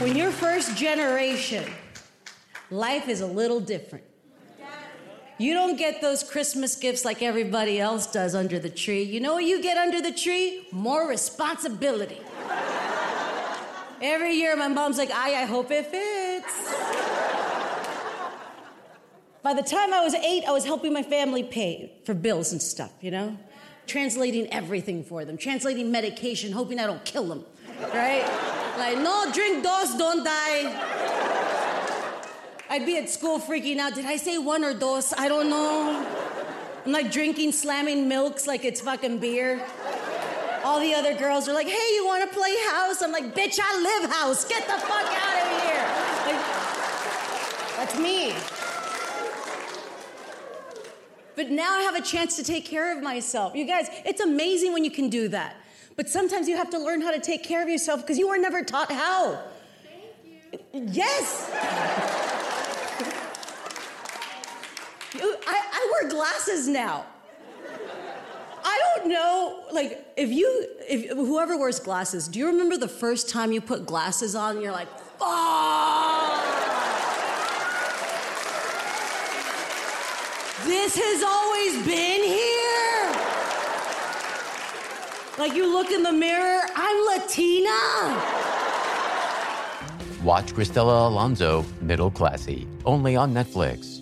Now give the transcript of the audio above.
When you're first generation, life is a little different. You don't get those Christmas gifts like everybody else does under the tree. You know what you get under the tree? More responsibility. Every year my mom's like, I hope it fits. By the time I was 8, I was helping my family pay for bills and stuff, you know? Translating everything for them, translating medication, hoping I don't kill them, right? Like, no, drink dos, don't die. I'd be at school freaking out. Did I say one or dos? I don't know. I'm like drinking, slamming milks like it's fucking beer. All the other girls are like, hey, you want to play house? I'm like, bitch, I live house. Get the fuck out of here. Like, that's me. But now I have a chance to take care of myself. You guys, it's amazing when you can do that. But sometimes you have to learn how to take care of yourself because you were never taught how. Thank you. Yes. I wear glasses now. I don't know, like, if whoever wears glasses, do you remember the first time you put glasses on and you're like, fuck! This has always been here. Like, you look in the mirror, I'm Latina. Watch Cristela Alonzo, Middle Classy, only on Netflix.